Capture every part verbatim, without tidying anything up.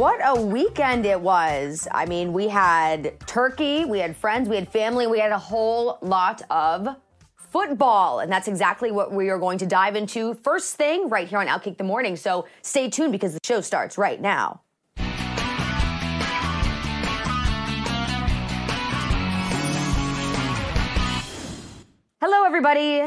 What a weekend it was. I mean, we had turkey, we had friends, we had family, we had a whole lot of football. And that's exactly what we are going to dive into first thing right here on Outkick the Morning. So stay tuned because the show starts right now. Hello, everybody.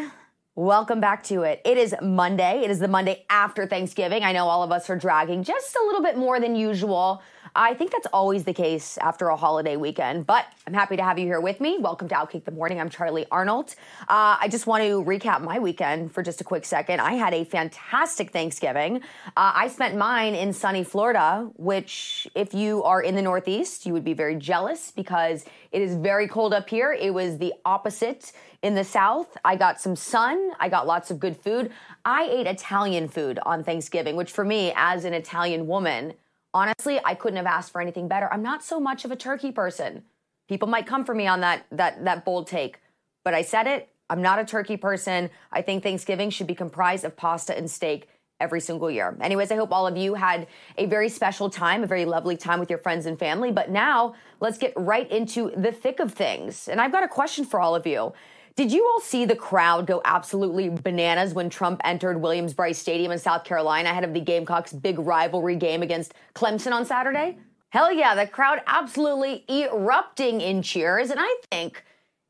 Welcome back to it. It is Monday. It is the Monday after Thanksgiving. I know all of us are dragging just a little bit more than usual. I think that's always the case after a holiday weekend, but I'm happy to have you here with me. Welcome to Outkick the Morning. I'm Charlie Arnold. Uh, I just want to recap my weekend for just a quick second. I had a fantastic Thanksgiving. Uh, I spent mine in sunny Florida, which if you are in the Northeast, you would be very jealous because it is very cold up here. It was the opposite in the South. I got some sun. I got lots of good food. I ate Italian food on Thanksgiving, which for me, as an Italian woman, honestly, I couldn't have asked for anything better. I'm not so much of a turkey person. People might come for me on that that that bold take, but I said it. I'm not a turkey person. I think Thanksgiving should be comprised of pasta and steak every single year. Anyways, I hope all of you had a very special time, a very lovely time with your friends and family. But now let's get right into the thick of things. And I've got a question for all of you. Did you all see the crowd go absolutely bananas when Trump entered Williams-Brice Stadium in South Carolina ahead of the Gamecocks' big rivalry game against Clemson on Saturday? Hell yeah, the crowd absolutely erupting in cheers. And I think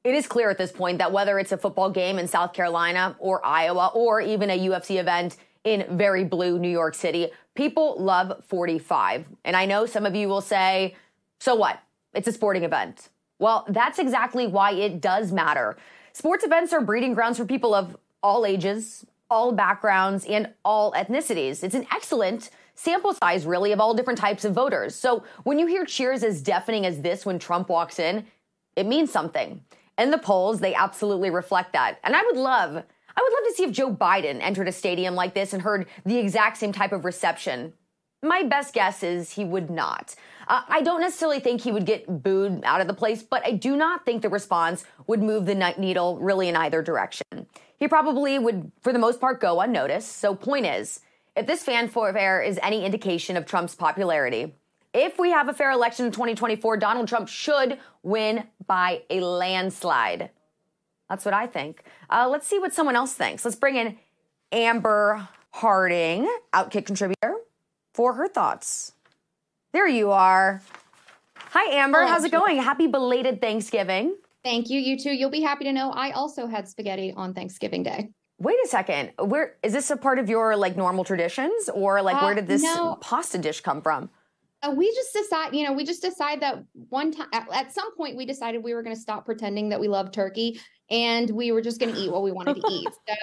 it is clear at this point that whether it's a football game in South Carolina or Iowa or even a U F C event in very blue New York City, people love forty-five. And I know some of you will say, so what? It's a sporting event. Well, that's exactly why it does matter. Sports events are breeding grounds for people of all ages, all backgrounds, and all ethnicities. It's an excellent sample size, really, of all different types of voters. So when you hear cheers as deafening as this when Trump walks in, it means something. And the polls, they absolutely reflect that. And I would love, I would love to see if Joe Biden entered a stadium like this and heard the exact same type of reception. My best guess is he would not. Uh, I don't necessarily think he would get booed out of the place, but I do not think the response would move the needle really in either direction. He probably would, for the most part, go unnoticed. So point is, if this fanfare is any indication of Trump's popularity, if we have a fair election in twenty twenty-four, Donald Trump should win by a landslide. That's what I think. Uh, let's see what someone else thinks. Let's bring in Amber Harding, Outkick contributor, for her thoughts. There you are. Hi, Amber. Hello. How's it going? Happy belated Thanksgiving. Thank you. You too. You'll be happy to know I also had spaghetti on Thanksgiving Day. Wait a second. Where is this a part of your like normal traditions or like uh, where did this no. pasta dish come from? Uh, we just decide, you know, we just decide that one time at, at some point we decided we were going to stop pretending that we love turkey and we were just going to eat what we wanted to eat. So,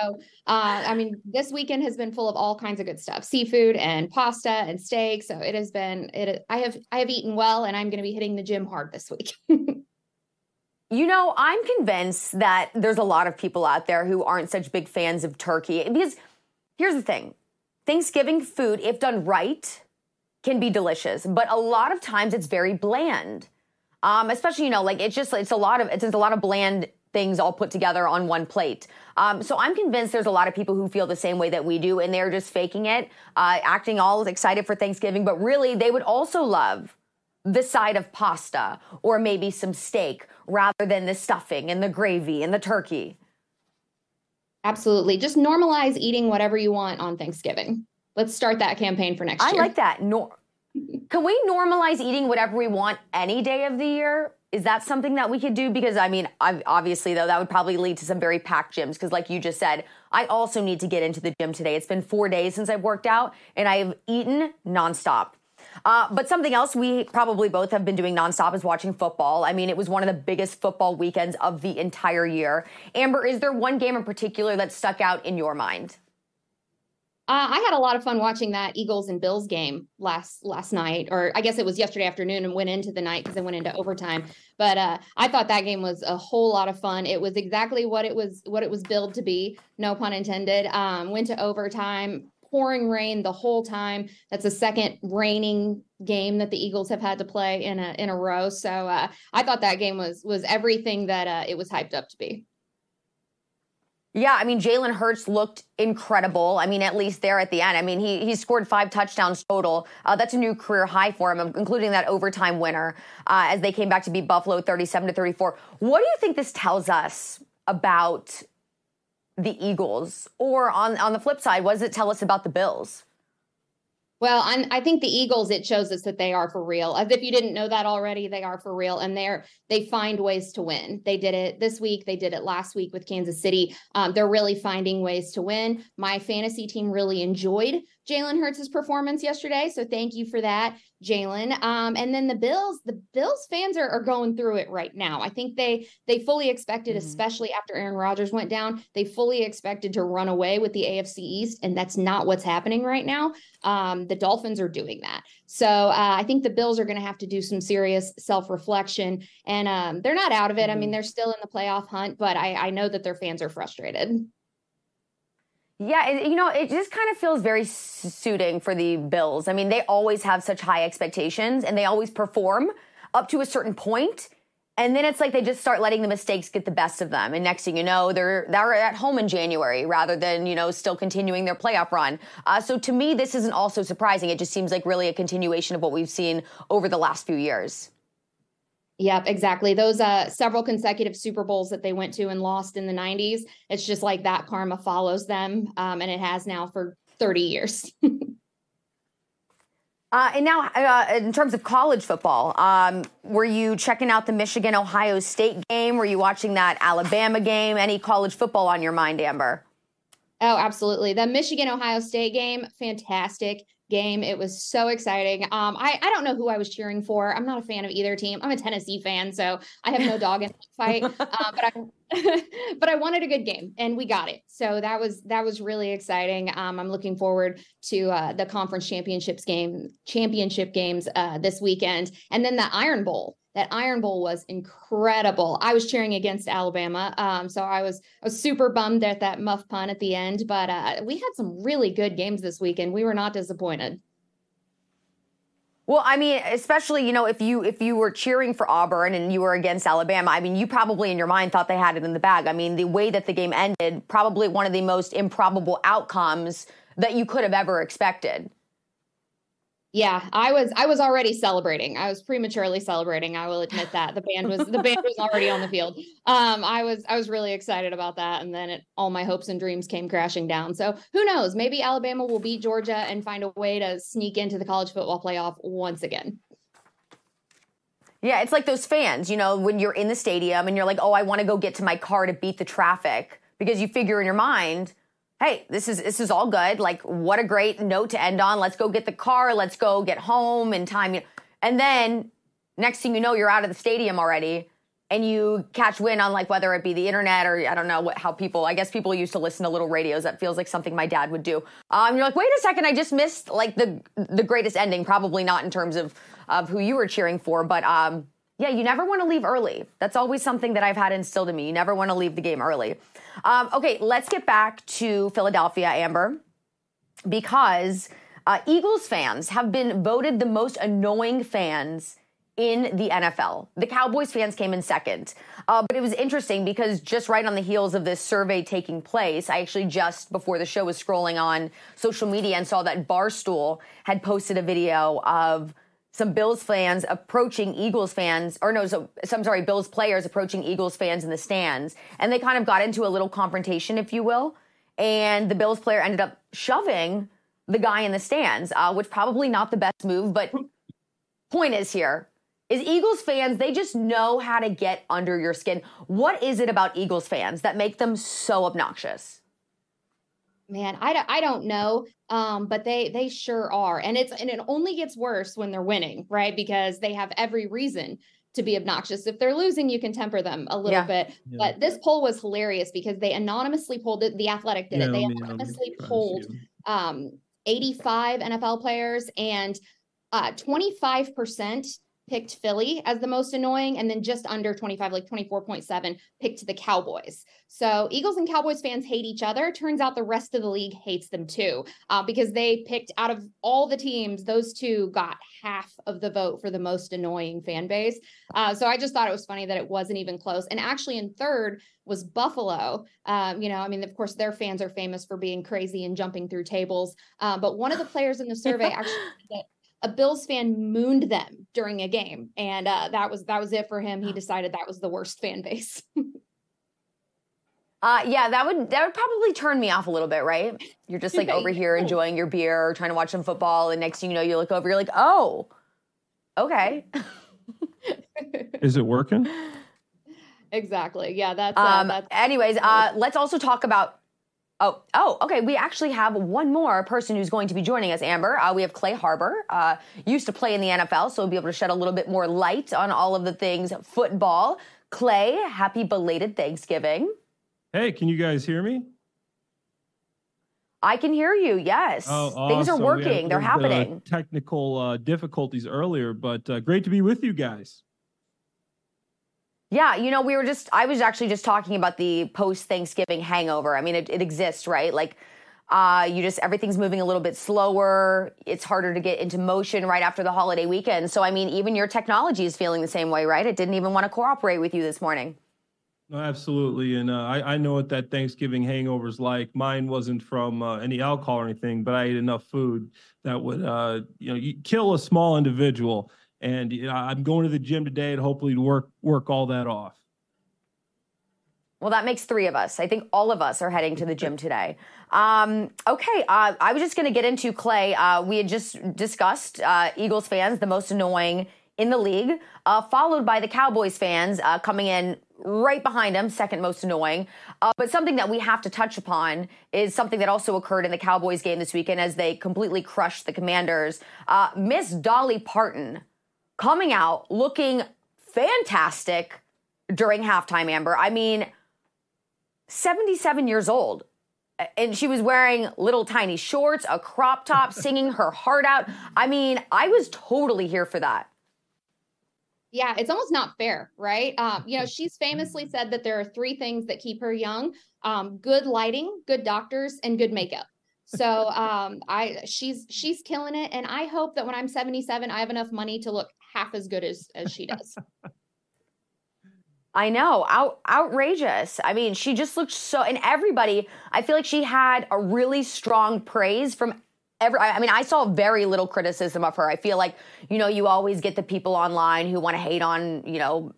uh, I mean, this weekend has been full of all kinds of good stuff, seafood and pasta and steak. So it has been, it, I have, I have eaten well, and I'm going to be hitting the gym hard this week. You know, I'm convinced that there's a lot of people out there who aren't such big fans of turkey because here's the thing. Thanksgiving food, if done right, can be delicious, but a lot of times it's very bland. Um, especially, you know, like it's just, it's a lot of, it's, it's a lot of bland things all put together on one plate. Um, so I'm convinced there's a lot of people who feel the same way that we do, and they're just faking it, uh, acting all excited for Thanksgiving, but really they would also love the side of pasta or maybe some steak rather than the stuffing and the gravy and the turkey. Absolutely. Just normalize eating whatever you want on Thanksgiving. Let's start that campaign for next year. I like that. Nor- Can we normalize eating whatever we want any day of the year? Is that something that we could do? Because, I mean, I've, obviously, though, that would probably lead to some very packed gyms. Because like you just said, I also need to get into the gym today. It's been four days since I've worked out, and I have eaten nonstop. Uh, but something else we probably both have been doing nonstop is watching football. I mean, it was one of the biggest football weekends of the entire year. Amber, is there one game in particular that stuck out in your mind? Uh, I had a lot of fun watching that Eagles and Bills game last last night, or I guess it was yesterday afternoon and went into the night because it went into overtime. But uh, I thought that game was a whole lot of fun. It was exactly what it was what it was billed to be. No pun intended. Um, went to overtime, pouring rain the whole time. That's the second raining game that the Eagles have had to play in a in a row. So uh, I thought that game was was everything that uh, it was hyped up to be. Yeah, I mean, Jalen Hurts looked incredible. I mean, at least there at the end. I mean, he he scored five touchdowns total. Uh, that's a new career high for him, including that overtime winner uh, as they came back to beat Buffalo thirty-seven to thirty-four. What do you think this tells us about the Eagles? Or on, on the flip side, what does it tell us about the Bills? Well, I'm, I think the Eagles, it shows us that they are for real. As if you didn't know that already, they are for real. And they're they find ways to win. They did it this week. They did it last week with Kansas City. Um, they're really finding ways to win. My fantasy team really enjoyed Jalen Hurts' performance yesterday. So thank you for that, Jalen. Um, and then the Bills, the Bills fans are, are going through it right now. I think they they fully expected, mm-hmm. especially after Aaron Rodgers went down, they fully expected to run away with the A F C East. And that's not what's happening right now. Um, the Dolphins are doing that. So uh, I think the Bills are going to have to do some serious self-reflection. And um, they're not out of it. Mm-hmm. I mean, they're still in the playoff hunt, but I, I know that their fans are frustrated. Yeah, it, you know, it just kind of feels very suiting for the Bills. I mean, they always have such high expectations, and they always perform up to a certain point, and then it's like they just start letting the mistakes get the best of them. And next thing you know, they're they're at home in January rather than, you know, still continuing their playoff run. Uh, so to me, this isn't also surprising. It just seems like really a continuation of what we've seen over the last few years. Yep, exactly. Those uh, several consecutive Super Bowls that they went to and lost in the nineties. It's just like that karma follows them, um, and it has now for thirty years. uh, and now, uh, in terms of college football, um, were you checking out the Michigan-Ohio State game? Were you watching that Alabama game? Any college football on your mind, Amber? Oh, absolutely. The Michigan-Ohio State game, fantastic game. It was so exciting. Um, I, I don't know who I was cheering for. I'm not a fan of either team. I'm a Tennessee fan, so I have no dog in the fight. Uh, but I but I wanted a good game, and we got it. So that was that was really exciting. Um, I'm looking forward to uh, the conference championships game championship games uh, this weekend, and then the Iron Bowl. That Iron Bowl was incredible. I was cheering against Alabama, um, so I was I was super bummed at that muff punt at the end. But uh, we had some really good games this week, and we were not disappointed. Well, I mean, especially, you know, if you if you were cheering for Auburn and you were against Alabama, I mean, you probably in your mind thought they had it in the bag. I mean, the way that the game ended, probably one of the most improbable outcomes that you could have ever expected. Yeah, I was I was already celebrating. I was prematurely celebrating. I will admit that. The band was the band was already on the field. Um, I was I was really excited about that. And then it, all my hopes and dreams came crashing down. So who knows? Maybe Alabama will beat Georgia and find a way to sneak into the college football playoff once again. Yeah, it's like those fans, you know, when you're in the stadium and you're like, oh, I want to go get to my car to beat the traffic, because you figure in your mind, hey, this is this is all good. Like, what a great note to end on. Let's go get the car. Let's go get home in time. And then next thing you know, you're out of the stadium already, and you catch wind on, like, whether it be the internet or I don't know what, how people, I guess people used to listen to little radios. That feels like something my dad would do. Um, you're like, wait a second, I just missed, like, the the greatest ending. Probably not in terms of, of who you were cheering for, but um, yeah, you never want to leave early. That's always something that I've had instilled in me. You never want to leave the game early. Um, okay, let's get back to Philadelphia, Amber, because uh, Eagles fans have been voted the most annoying fans in the N F L. The Cowboys fans came in second. Uh, but it was interesting because just right on the heels of this survey taking place, I actually just before the show was scrolling on social media and saw that Barstool had posted a video of some Bills fans approaching Eagles fans, or no, so, so I'm sorry, Bills players approaching Eagles fans in the stands. And they kind of got into a little confrontation, if you will. And the Bills player ended up shoving the guy in the stands, uh, which probably not the best move. But point is here, is Eagles fans, they just know how to get under your skin. What is it about Eagles fans that make them so obnoxious? Man, I don't, I don't know, um, but they they sure are. And it's and it only gets worse when they're winning, right? Because they have every reason to be obnoxious. If they're losing, you can temper them a little yeah. bit. Yeah. But this poll was hilarious because they anonymously polled it. The Athletic did yeah, it. They anonymously polled um, eighty-five N F L players, and uh, twenty-five percent picked Philly as the most annoying, and then just under twenty-five, like twenty-four point seven, picked the Cowboys. So Eagles and Cowboys fans hate each other. Turns out the rest of the league hates them too, uh, because they picked, out of all the teams, those two got half of the vote for the most annoying fan base. Uh, so I just thought it was funny that it wasn't even close. And actually in third was Buffalo. Um, you know, I mean, of course, their fans are famous for being crazy and jumping through tables. Uh, but one of the players in the survey actually said a Bills fan mooned them during a game. And uh, that was that was it for him. He decided that was the worst fan base. uh, yeah, that would that would probably turn me off a little bit, right? You're just like over here enjoying your beer, trying to watch some football. And next thing you know, you look over, you're like, oh, okay. Is it working? Exactly. Yeah, that's, uh, um, that's anyways, uh, let's also talk about Oh, oh, okay. We actually have one more person who's going to be joining us, Amber. Uh, we have Clay Harbor, uh, used to play in the N F L, so we'll be able to shed a little bit more light on all of the things football. Clay, happy belated Thanksgiving. Hey, can you guys hear me? I can hear you, yes. Oh, awesome. Things are working. They're happening. Uh, technical uh, difficulties earlier, but uh, great to be with you guys. Yeah, you know, we were just, I was actually just talking about the post-Thanksgiving hangover. I mean, it, it exists, right? Like, uh, you just, everything's moving a little bit slower. It's harder to get into motion right after the holiday weekend. So, I mean, even your technology is feeling the same way, right? It didn't even want to cooperate with you this morning. No, absolutely. And uh, I, I know what that Thanksgiving hangover is like. Mine wasn't from uh, any alcohol or anything, but I ate enough food that would, uh, you know, you kill a small individual. And you know, I'm going to the gym today and hopefully to work work all that off. Well, that makes three of us. I think all of us are heading to the gym today. Um, okay, uh, I was just going to get into, Clay. Uh, we had just discussed uh, Eagles fans, the most annoying in the league, uh, followed by the Cowboys fans uh, coming in right behind them, second most annoying. Uh, but something that we have to touch upon is something that also occurred in the Cowboys game this weekend as they completely crushed the Commanders. Uh, Miss Dolly Parton coming out looking fantastic during halftime, Amber. I mean, seventy-seven years old. And she was wearing little tiny shorts, a crop top, singing her heart out. I mean, I was totally here for that. Yeah, it's almost not fair, right? Um, you know, she's famously said that there are three things that keep her young. Um, good lighting, good doctors, and good makeup. So um, I she's she's killing it. And I hope that when I'm seventy-seven, I have enough money to look half as good as, as she does. I know. Out, outrageous. I mean, she just looked so, and everybody, I feel like she had a really strong praise from every, I mean, I saw very little criticism of her. I feel like, you know, you always get the people online who want to hate on, you know,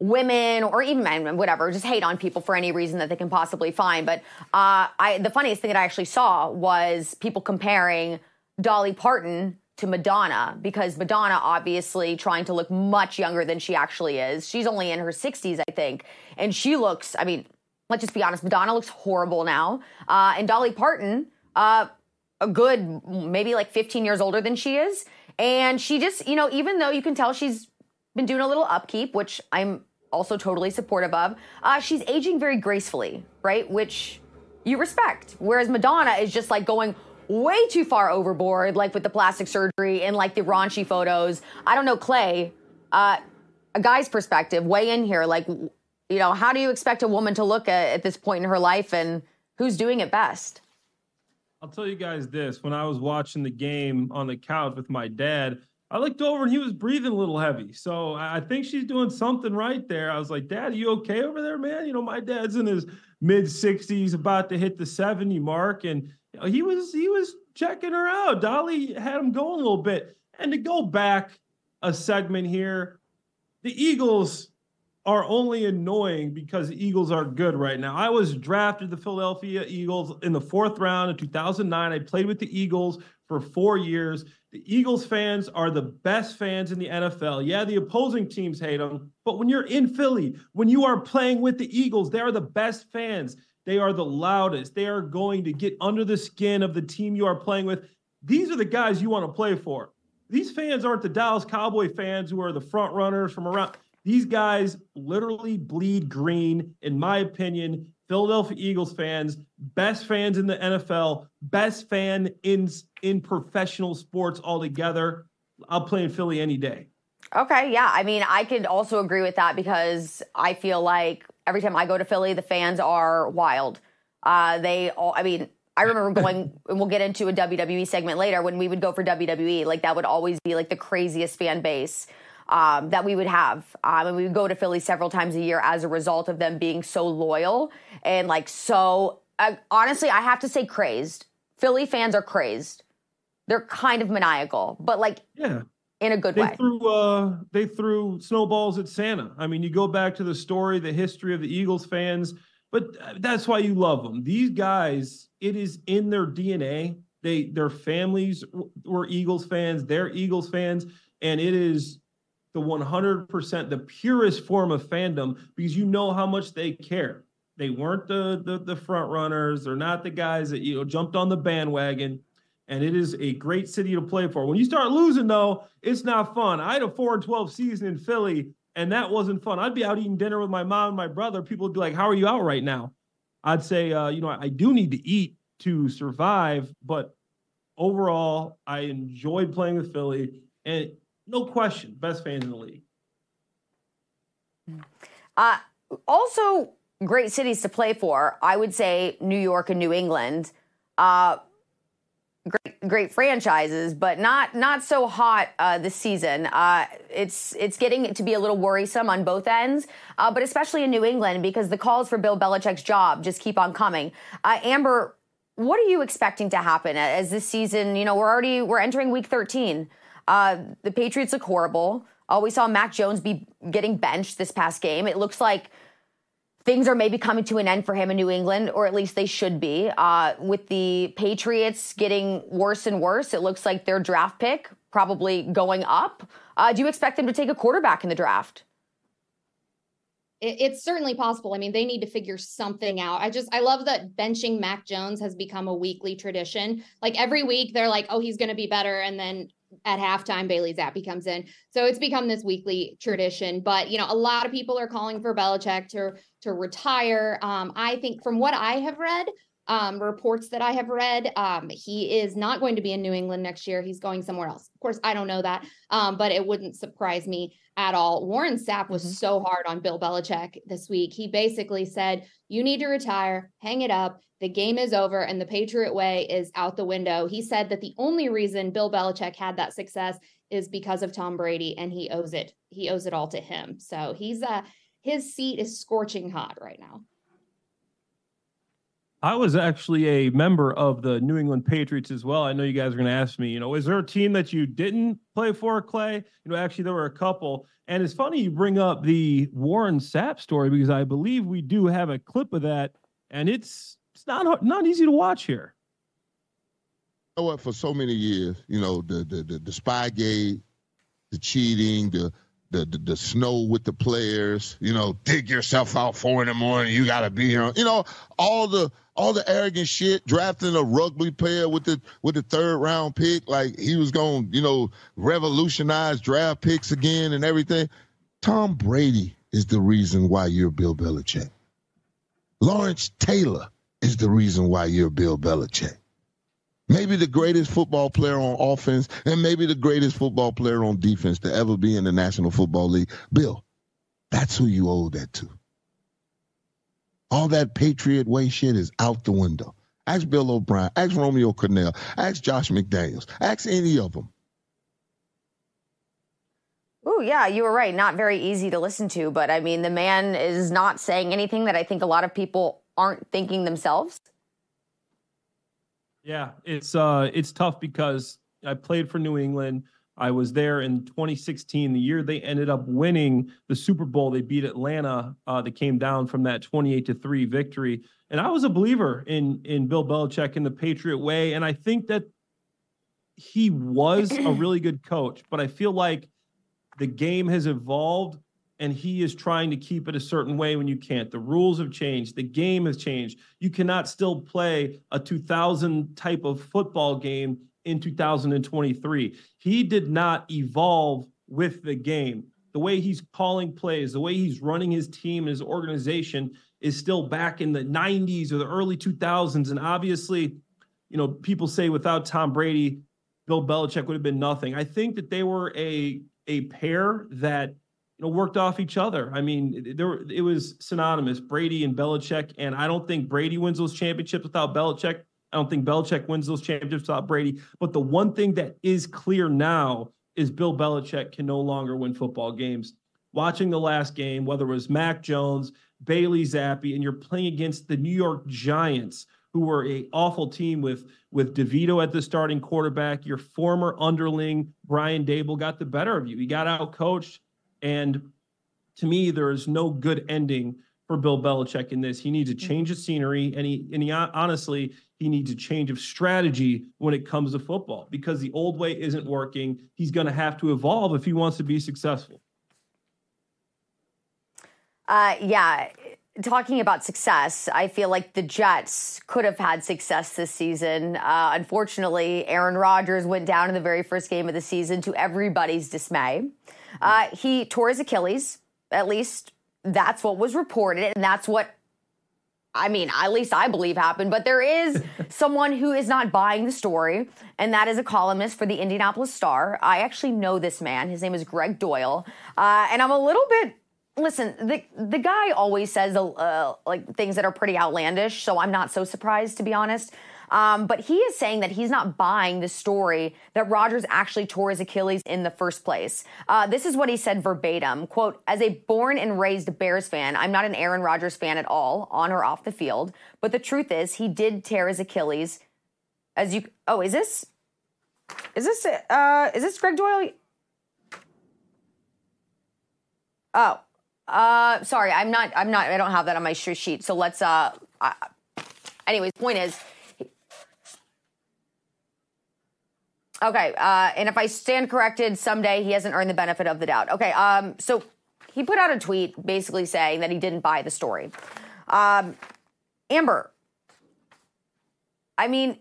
women or even men, whatever, just hate on people for any reason that they can possibly find. But uh, I, the funniest thing that I actually saw was people comparing Dolly Parton to Madonna, because Madonna obviously trying to look much younger than she actually is. She's only in her sixties, I think. And she looks, I mean, let's just be honest, Madonna looks horrible now. Uh, and Dolly Parton, uh, a good, maybe like fifteen years older than she is. And she just, you know, even though you can tell she's been doing a little upkeep, which I'm also totally supportive of, uh, she's aging very gracefully, right? Which you respect. Whereas Madonna is just like going way too far overboard, like with the plastic surgery and like the raunchy photos. I don't know, Clay, uh, a guy's perspective, weigh in here. Like, you know, how do you expect a woman to look at, at this point in her life, and who's doing it best? I'll tell you guys this. When I was watching the game on the couch with my dad, I looked over and he was breathing a little heavy. So I think she's doing something right there. I was like, Dad, are you okay over there, man? You know, my dad's in his mid-sixties, about to hit the seventy mark. And he was he was checking her out. Dolly had him going a little bit. And to go back a segment here, the Eagles are only annoying because the Eagles are good right now. I was drafted the Philadelphia Eagles in the fourth round in two thousand nine. I played with the Eagles for four years. The Eagles fans are the best fans in the N F L. Yeah, the opposing teams hate them, but when you're in Philly, when you are playing with the Eagles, they are the best fans. They are the loudest. They are going to get under the skin of the team you are playing with. These are the guys you want to play for. These fans aren't the Dallas Cowboy fans who are the front runners from around. These guys literally bleed green, in my opinion. Philadelphia Eagles fans, best fans in the N F L, best fan in in professional sports altogether. I'll play in Philly any day. Okay, yeah. I mean, I could also agree with that because I feel like every time I go to Philly, the fans are wild. Uh, they all, I mean, I remember going, and we'll get into a W W E segment later, when we would go for W W E, like that would always be like the craziest fan base um, that we would have. Um, and we would go to Philly several times a year as a result of them being so loyal and like so, I, honestly, I have to say crazed. Philly fans are crazed. They're kind of maniacal, but like, yeah. In a good they way. Threw, uh, they threw snowballs at Santa. I mean, you go back to the story, the history of the Eagles fans, but that's why you love them. These guys, it is in their D N A. They, their families were Eagles fans. They're Eagles fans. And it is the one hundred percent, the purest form of fandom because you know how much they care. They weren't the, the, the front runners. They're not the guys that, you know, jumped on the bandwagon. And it is a great city to play for. When you start losing, though, it's not fun. I had a four and twelve season in Philly, and that wasn't fun. I'd be out eating dinner with my mom and my brother. People would be like, how are you out right now? I'd say, uh, you know, I do need to eat to survive. But overall, I enjoyed playing with Philly. And no question, best fans in the league. Uh, also, great cities to play for. I would say New York and New England. Uh Great, great franchises, but not not so hot uh, this season. Uh, it's it's getting to be a little worrisome on both ends, uh, but especially in New England because the calls for Bill Belichick's job just keep on coming. Uh, Amber, what are you expecting to happen as this season? You know, we're already we're entering week thirteen. Uh, the Patriots look horrible. Uh, we saw Mac Jones be getting benched this past game. It looks like things are maybe coming to an end for him in New England, or at least they should be. Uh, with the Patriots getting worse and worse, it looks like their draft pick probably going up. Uh, do you expect them to take a quarterback in the draft? It, it's certainly possible. I mean, they need to figure something out. I just, I love that benching Mac Jones has become a weekly tradition. Like every week they're like, oh, he's going to be better. And then at halftime, Bailey Zappi comes in. So it's become this weekly tradition. But, you know, a lot of people are calling for Belichick to, to retire. Um, I think from what I have read, um, reports that I have read, um, he is not going to be in New England next year. He's going somewhere else. Of course, I don't know that, um, but it wouldn't surprise me at all. Warren Sapp was mm-hmm. so hard on Bill Belichick this week. He basically said, you need to retire, hang it up. The game is over and the Patriot way is out the window. He said that the only reason Bill Belichick had that success is because of Tom Brady, and he owes it. He owes it all to him. So he's uh, his seat is scorching hot right now. I was actually a member of the New England Patriots as well. I know you guys are going to ask me, you know, is there a team that you didn't play for, Clay? You know, actually, there were a couple. And it's funny you bring up the Warren Sapp story because I believe we do have a clip of that, and it's It's not not easy to watch here. You know what? For so many years, you know, the the the, the Spygate, the cheating, the, the the the snow with the players. You know, dig yourself out four in the morning. You got to be here. You know, all the all the arrogant shit. Drafting a rugby player with the with the third round pick, like he was going, you know, revolutionize draft picks again and everything. Tom Brady is the reason why you're Bill Belichick. Lawrence Taylor is the reason why you're Bill Belichick. Maybe the greatest football player on offense and maybe the greatest football player on defense to ever be in the National Football League. Bill, that's who you owe that to. All that Patriot way shit is out the window. Ask Bill O'Brien. Ask Romeo Cornell. Ask Josh McDaniels. Ask any of them. Oh, yeah, you were right. Not very easy to listen to, but, I mean, the man is not saying anything that I think a lot of people aren't thinking themselves. Yeah, it's uh, it's tough because I played for New England. I was there in twenty sixteen, the year they ended up winning the Super Bowl. They beat Atlanta. Uh, they came down from that twenty-eight to three victory. And I was a believer in in Bill Belichick and the Patriot way. And I think that he was a really good coach, but I feel like the game has evolved. And he is trying to keep it a certain way when you can't. The rules have changed. The game has changed. You cannot still play a two thousand type of football game in two thousand twenty-three. He did not evolve with the game. The way he's calling plays, the way he's running his team and his organization is still back in the nineties or the early two thousands. And obviously, you know, people say without Tom Brady, Bill Belichick would have been nothing. I think that they were a a pair that, you know, worked off each other. I mean, there it was synonymous, Brady and Belichick. And I don't think Brady wins those championships without Belichick. I don't think Belichick wins those championships without Brady. But the one thing that is clear now is Bill Belichick can no longer win football games. Watching the last game, whether it was Mac Jones, Bailey Zappi, and you're playing against the New York Giants, who were an awful team with, with DeVito at the starting quarterback. Your former underling, Brian Dable, got the better of you. He got outcoached, and to me, there is no good ending for Bill Belichick in this. He needs a change of scenery, and he, and he honestly, he needs a change of strategy when it comes to football, because the old way isn't working. He's going to have to evolve if he wants to be successful. Uh, yeah, talking about success, I feel like the Jets could have had success this season. Uh, unfortunately, Aaron Rodgers went down in the very first game of the season to everybody's dismay. Uh, he tore his Achilles. At least that's what was reported, and that's what, I mean, at least I believe happened. But there is someone who is not buying the story, and that is a columnist for the Indianapolis Star. I actually know this man. His name is Greg Doyle, uh, and I'm a little bit... Listen, the the guy always says uh, like things that are pretty outlandish, so I'm not so surprised, to be honest. Um, but he is saying that he's not buying the story that Rodgers actually tore his Achilles in the first place. Uh, this is what he said verbatim, quote, "As a born and raised Bears fan, I'm not an Aaron Rodgers fan at all, on or off the field. But the truth is, he did tear his Achilles." As you, oh, is this, is this, uh, is this Greg Doyle? Oh. Uh, sorry, I'm not, I'm not, I don't have that on my sheet. So let's, uh, uh anyways, point is, okay. Uh, and if I stand corrected, someday he hasn't earned the benefit of the doubt. Okay. Um, so he put out a tweet basically saying that he didn't buy the story. Um, Amber, I mean,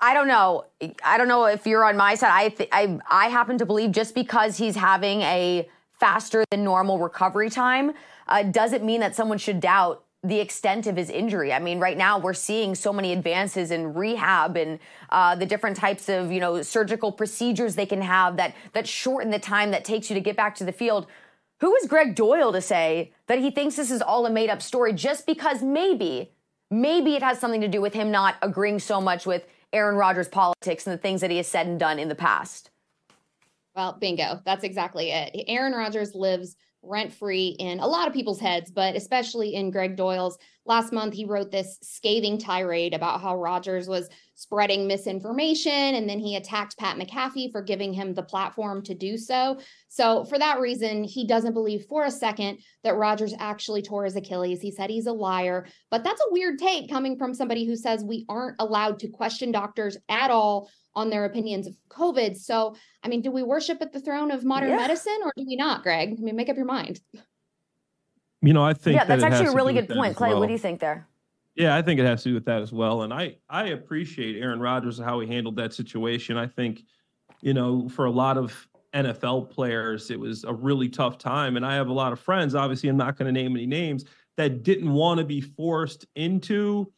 I don't know. I don't know if you're on my side. I, th- I, I happen to believe just because he's having a faster than normal recovery time uh, doesn't mean that someone should doubt the extent of his injury. I mean, right now we're seeing so many advances in rehab and uh, the different types of, you know, surgical procedures they can have that that shorten the time that takes you to get back to the field. Who is Greg Doyle to say that he thinks this is all a made-up story just because maybe, maybe it has something to do with him not agreeing so much with Aaron Rodgers' politics and the things that he has said and done in the past? Well, bingo. That's exactly it. Aaron Rodgers lives rent-free in a lot of people's heads, but especially in Greg Doyle's. Last month, he wrote this scathing tirade about how Rodgers was spreading misinformation, and then he attacked Pat McAfee for giving him the platform to do so. So for that reason, he doesn't believe for a second that Rodgers actually tore his Achilles. He said he's a liar, but that's a weird take coming from somebody who says we aren't allowed to question doctors at all on their opinions of COVID. So, I mean, do we worship at the throne of modern yeah. medicine, or do we not, Greg? I mean, make up your mind. You know, I think yeah, that's that actually a really good point. Clay, well, what do you think there? Yeah, I think it has to do with that as well. And I, I appreciate Aaron Rodgers and how he handled that situation. I think, you know, for a lot of N F L players, it was a really tough time. And I have a lot of friends, obviously, I'm not going to name any names, that didn't want to be forced into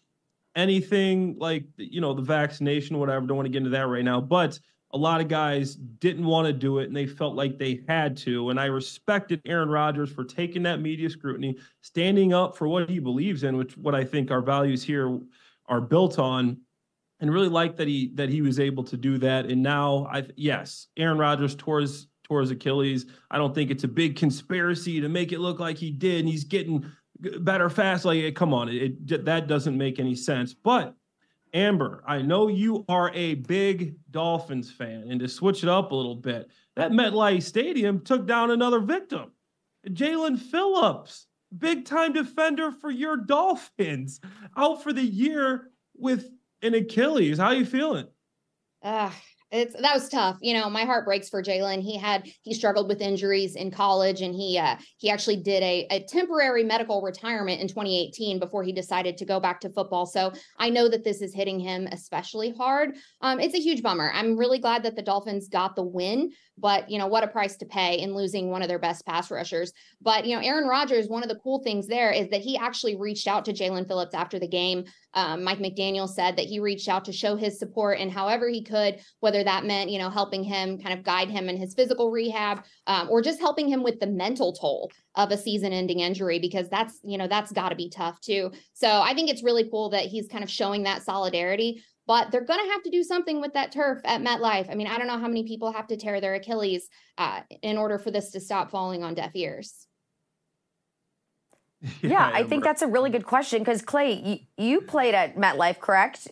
anything like, you know, the vaccination or whatever. Don't want to get into that right now. But a lot of guys didn't want to do it, and they felt like they had to. And I respected Aaron Rodgers for taking that media scrutiny, standing up for what he believes in, which what I think our values here are built on, and really like that he that he was able to do that. And now, I yes, Aaron Rodgers tore his, tore his Achilles. I don't think it's a big conspiracy to make it look like he did, and he's getting better fast. Like, come on, it, it that doesn't make any sense. But Amber, I know you are a big Dolphins fan, and to switch it up a little bit, that MetLife Stadium took down another victim, Jaylen Phillips, big-time defender for your Dolphins, out for the year with an Achilles. How are you feeling? Ah, uh, it's that was tough. You know, my heart breaks for Jaylen. He had he struggled with injuries in college, and he uh, he actually did a, a temporary medical retirement in twenty eighteen before he decided to go back to football. So I know that this is hitting him especially hard. Um, it's a huge bummer. I'm really glad that the Dolphins got the win, but you know, what a price to pay in losing one of their best pass rushers. But you know, Aaron Rodgers, one of the cool things there is that he actually reached out to Jaylen Phillips after the game. Um, Mike McDaniel said that he reached out to show his support in however he could, whether that meant, you know, helping him kind of guide him in his physical rehab, um, or just helping him with the mental toll of a season ending injury, because that's, you know, that's got to be tough too. So I think it's really cool that he's kind of showing that solidarity. But they're going to have to do something with that turf at MetLife. I mean, I don't know how many people have to tear their Achilles uh, in order for this to stop falling on deaf ears. Yeah, yeah, I think that's a really good question, because, Clay, you, you played at MetLife, correct?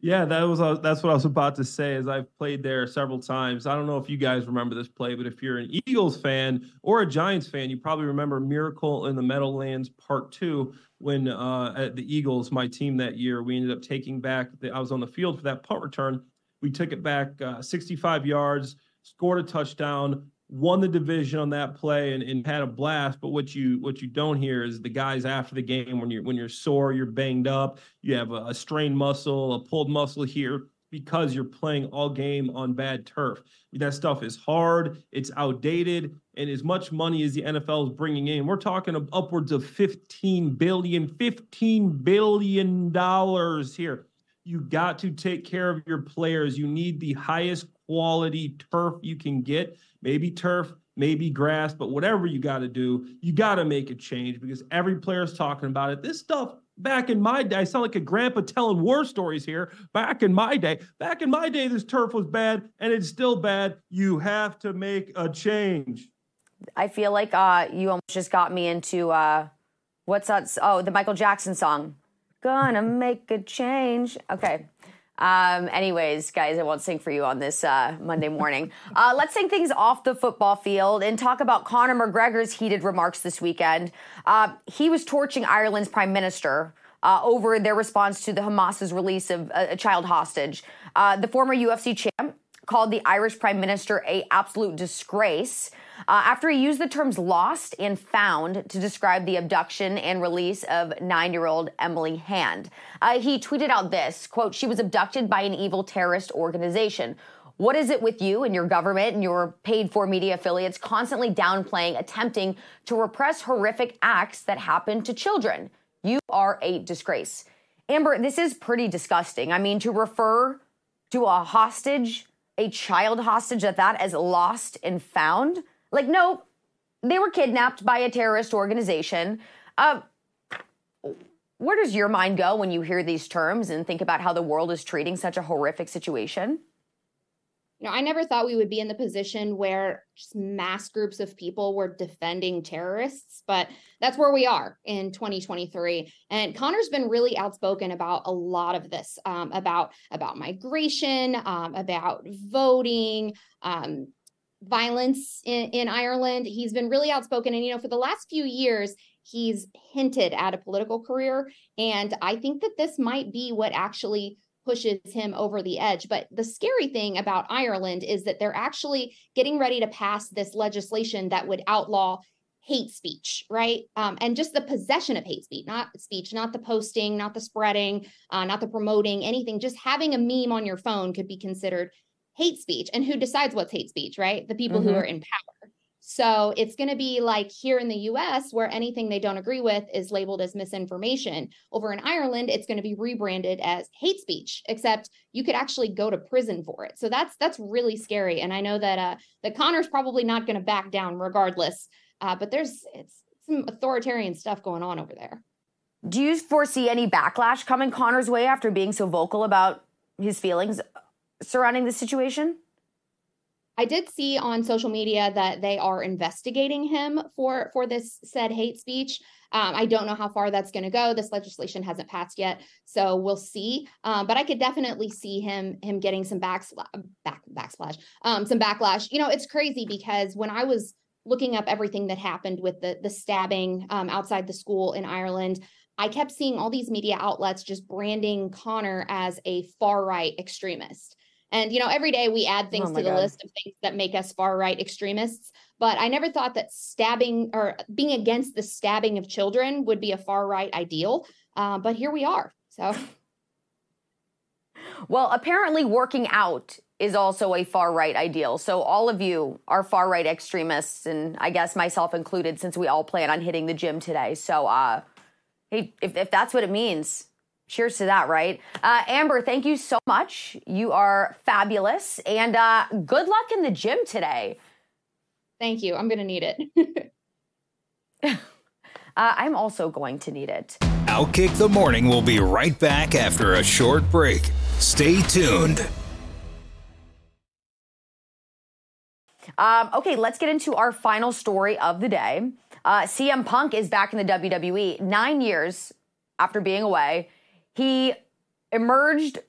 Yeah, that was that's what I was about to say, is I've played there several times. I don't know if you guys remember this play, but if you're an Eagles fan or a Giants fan, you probably remember Miracle in the Meadowlands Part two, when uh, at the Eagles, my team that year, we ended up taking back, the, I was on the field for that punt return. We took it back uh, sixty-five yards, scored a touchdown, won the division on that play, and, and had a blast. But what you what you don't hear is the guys after the game, when you're when you're sore, you're banged up, you have a, a strained muscle, a pulled muscle here, because you're playing all game on bad turf. That stuff is hard, it's outdated, and as much money as the N F L is bringing in, we're talking of upwards of fifteen billion dollars, fifteen billion dollars here. You got to take care of your players. You need the highest quality turf you can get. Maybe turf, maybe grass, but whatever you got to do, you got to make a change, because every player's talking about it. This stuff back in my day, I sound like a grandpa telling war stories here. Back in my day, back in my day, this turf was bad, and it's still bad. You have to make a change. I feel like uh, you almost just got me into uh, what's that? Oh, the Michael Jackson song. Gonna make a change. Okay. Um, anyways, guys, I won't sing for you on this uh, Monday morning. Uh, let's take things off the football field and talk about Conor McGregor's heated remarks this weekend. Uh, he was torching Ireland's prime minister uh, over their response to the Hamas's release of a, a child hostage. Uh, the former U F C champ called the Irish prime minister a absolute disgrace uh, after he used the terms lost and found to describe the abduction and release of nine-year-old Emily Hand. Uh, he tweeted out this, quote, "She was abducted by an evil terrorist organization. What is it with you and your government and your paid-for media affiliates constantly downplaying, attempting to repress horrific acts that happen to children? You are a disgrace." Amber, this is pretty disgusting. I mean, to refer to a hostage... a child hostage at that as lost and found? Like, no, they were kidnapped by a terrorist organization. Uh, where does your mind go when you hear these terms and think about how the world is treating such a horrific situation? You know, I never thought we would be in the position where just mass groups of people were defending terrorists, but that's where we are in twenty twenty-three. And Conor's been really outspoken about a lot of this, um, about, about migration, um, about voting, um, violence in, in Ireland. He's been really outspoken. And, you know, for the last few years, he's hinted at a political career. And I think that this might be what actually pushes him over the edge. But the scary thing about Ireland is that they're actually getting ready to pass this legislation that would outlaw hate speech, right? Um, and just the possession of hate speech, not speech, not the posting, not the spreading, uh, not the promoting, anything. Just having a meme on your phone could be considered hate speech. And who decides what's hate speech, right? The people mm-hmm. who are in power. So it's going to be like here in the U S, where anything they don't agree with is labeled as misinformation. Over in Ireland, it's going to be rebranded as hate speech, except you could actually go to prison for it. So that's that's really scary. And I know that uh, that Conor's probably not going to back down regardless, uh, but there's it's some authoritarian stuff going on over there. Do you foresee any backlash coming Conor's way after being so vocal about his feelings surrounding this situation? I did see on social media that they are investigating him for, for this said hate speech. Um, I don't know how far that's going to go. This legislation hasn't passed yet, so we'll see. Um, but I could definitely see him him getting some backsla- back, backsplash, um, some backlash. You know, it's crazy because when I was looking up everything that happened with the, the stabbing um, outside the school in Ireland, I kept seeing all these media outlets just branding Conor as a far-right extremist. And, you know, every day we add things oh to the God. list of things that make us far right extremists. But I never thought that stabbing or being against the stabbing of children would be a far right ideal. Uh, but here we are. So, well, apparently working out is also a far right ideal. So all of you are far right extremists. And I guess myself included, since we all plan on hitting the gym today. So uh, hey, if, if that's what it means, Cheers to that, right? Uh, Amber, thank you so much. You are fabulous. And uh, good luck in the gym today. Thank you. I'm going to need it. uh, I'm also going to need it. Outkick the Morning will be right back after a short break. Stay tuned. Um, okay, let's get into our final story of the day. Uh, C M Punk is back in the W W E nine years after being away. He emerged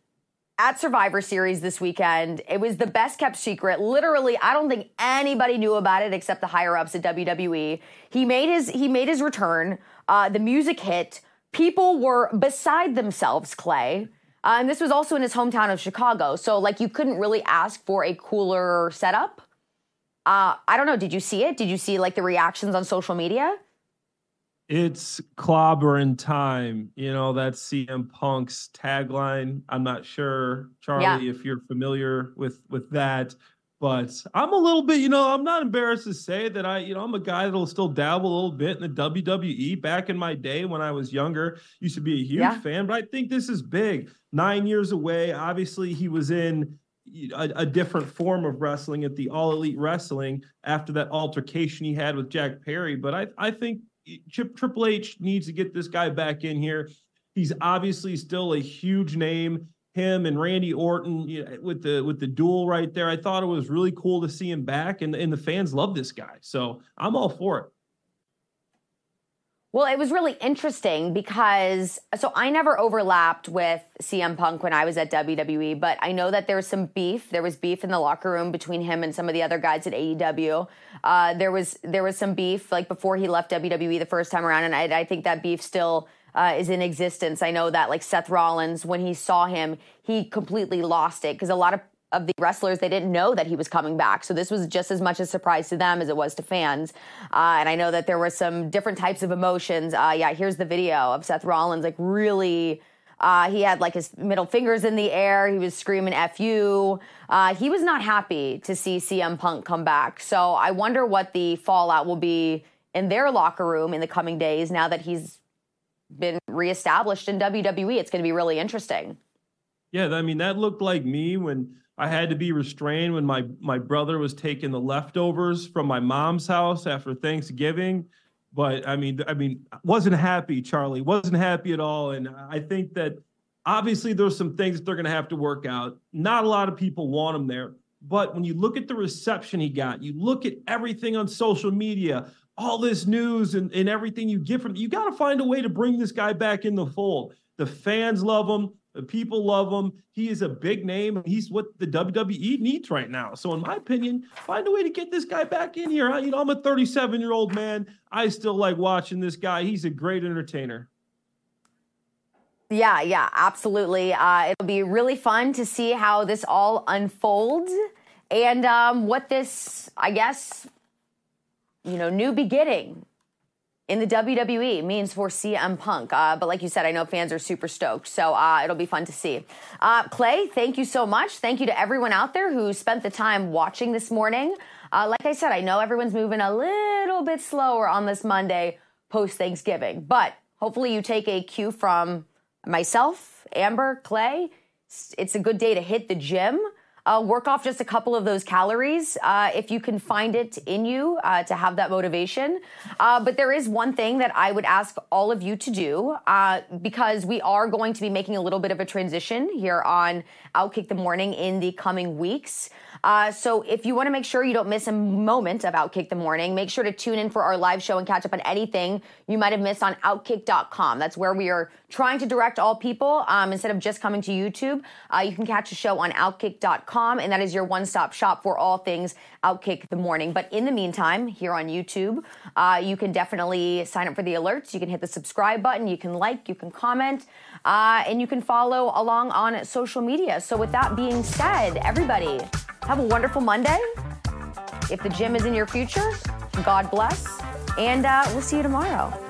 at Survivor Series this weekend. It was the best kept secret. Literally, I don't think anybody knew about it except the higher ups at W W E. He made his he made his return. Uh, the music hit. People were beside themselves, Clay. Uh, and this was also in his hometown of Chicago. So, like, you couldn't really ask for a cooler setup. Uh, I don't know. Did you see it? Did you see, like, the reactions on social media? It's clobbering time. You know, that's C M Punk's tagline. I'm not sure, Charlie, yeah. if you're familiar with, with that. But I'm a little bit, you know, I'm not embarrassed to say that I, you know, I'm a guy that'll still dabble a little bit in the W W E. Back in my day when I was younger, used to be a huge yeah. fan. But I think this is big. Nine years away. Obviously, he was in A, a different form of wrestling at the All Elite Wrestling after that altercation he had with Jack Perry. But I, I think Chip, Triple H needs to get this guy back in here. He's obviously still a huge name. Him and Randy Orton, you know, with the with the duel right there. I thought it was really cool to see him back, and, and the fans love this guy. So I'm all for it. Well, it was really interesting because, so I never overlapped with C M Punk when I was at W W E, but I know that there was some beef. There was beef in the locker room between him and some of the other guys at A E W. Uh, there was there was some beef, like, before he left W W E the first time around, and I, I think that beef still uh, is in existence. I know that, like, Seth Rollins, when he saw him, he completely lost it because a lot of, of the wrestlers, they didn't know that he was coming back. So this was just as much a surprise to them as it was to fans. Uh, and I know that there were some different types of emotions. Uh, yeah, here's the video of Seth Rollins, like, really, uh, he had, like, his middle fingers in the air. He was screaming F you. Uh, he was not happy to see C M Punk come back. So I wonder what the fallout will be in their locker room in the coming days now that he's been reestablished in W W E. It's going to be really interesting. Yeah, I mean, that looked like me when I had to be restrained when my, my brother was taking the leftovers from my mom's house after Thanksgiving. But I mean, I mean, wasn't happy, Charlie, wasn't happy at all. And I think that obviously there's some things that they're going to have to work out. Not a lot of people want him there. But when you look at the reception he got, you look at everything on social media, all this news and, and everything you get from, you got to find a way to bring this guy back in the fold. The fans love him. The people love him. He is a big name. He's what the W W E needs right now. So in my opinion, find a way to get this guy back in here. I, you know, I'm a thirty-seven-year-old man. I still like watching this guy. He's a great entertainer. Yeah, yeah, absolutely. Uh, it'll be really fun to see how this all unfolds and um, what this, I guess, you know, new beginning in the W W E means for C M Punk. Uh, but like you said, I know fans are super stoked. So uh, it'll be fun to see. Uh, Clay, thank you so much. Thank you to everyone out there who spent the time watching this morning. Uh, like I said, I know everyone's moving a little bit slower on this Monday post-Thanksgiving. But hopefully you take a cue from myself, Amber, Clay. It's a good day to hit the gym. Uh, work off just a couple of those calories uh, if you can find it in you uh, to have that motivation. Uh, but there is one thing that I would ask all of you to do uh, because we are going to be making a little bit of a transition here on Outkick the Morning in the coming weeks. Uh, so if you want to make sure you don't miss a moment of Outkick the Morning, make sure to tune in for our live show and catch up on anything you might have missed on Outkick dot com. That's where we are trying to direct all people. Um, instead of just coming to YouTube, uh, you can catch a show on Outkick dot com, and that is your one-stop shop for all things Outkick the Morning. But in the meantime, here on YouTube, uh, you can definitely sign up for the alerts. You can hit the subscribe button. You can like, you can comment, uh, and you can follow along on social media. So with that being said, everybody, have a wonderful Monday. If the gym is in your future, God bless. And uh, we'll see you tomorrow.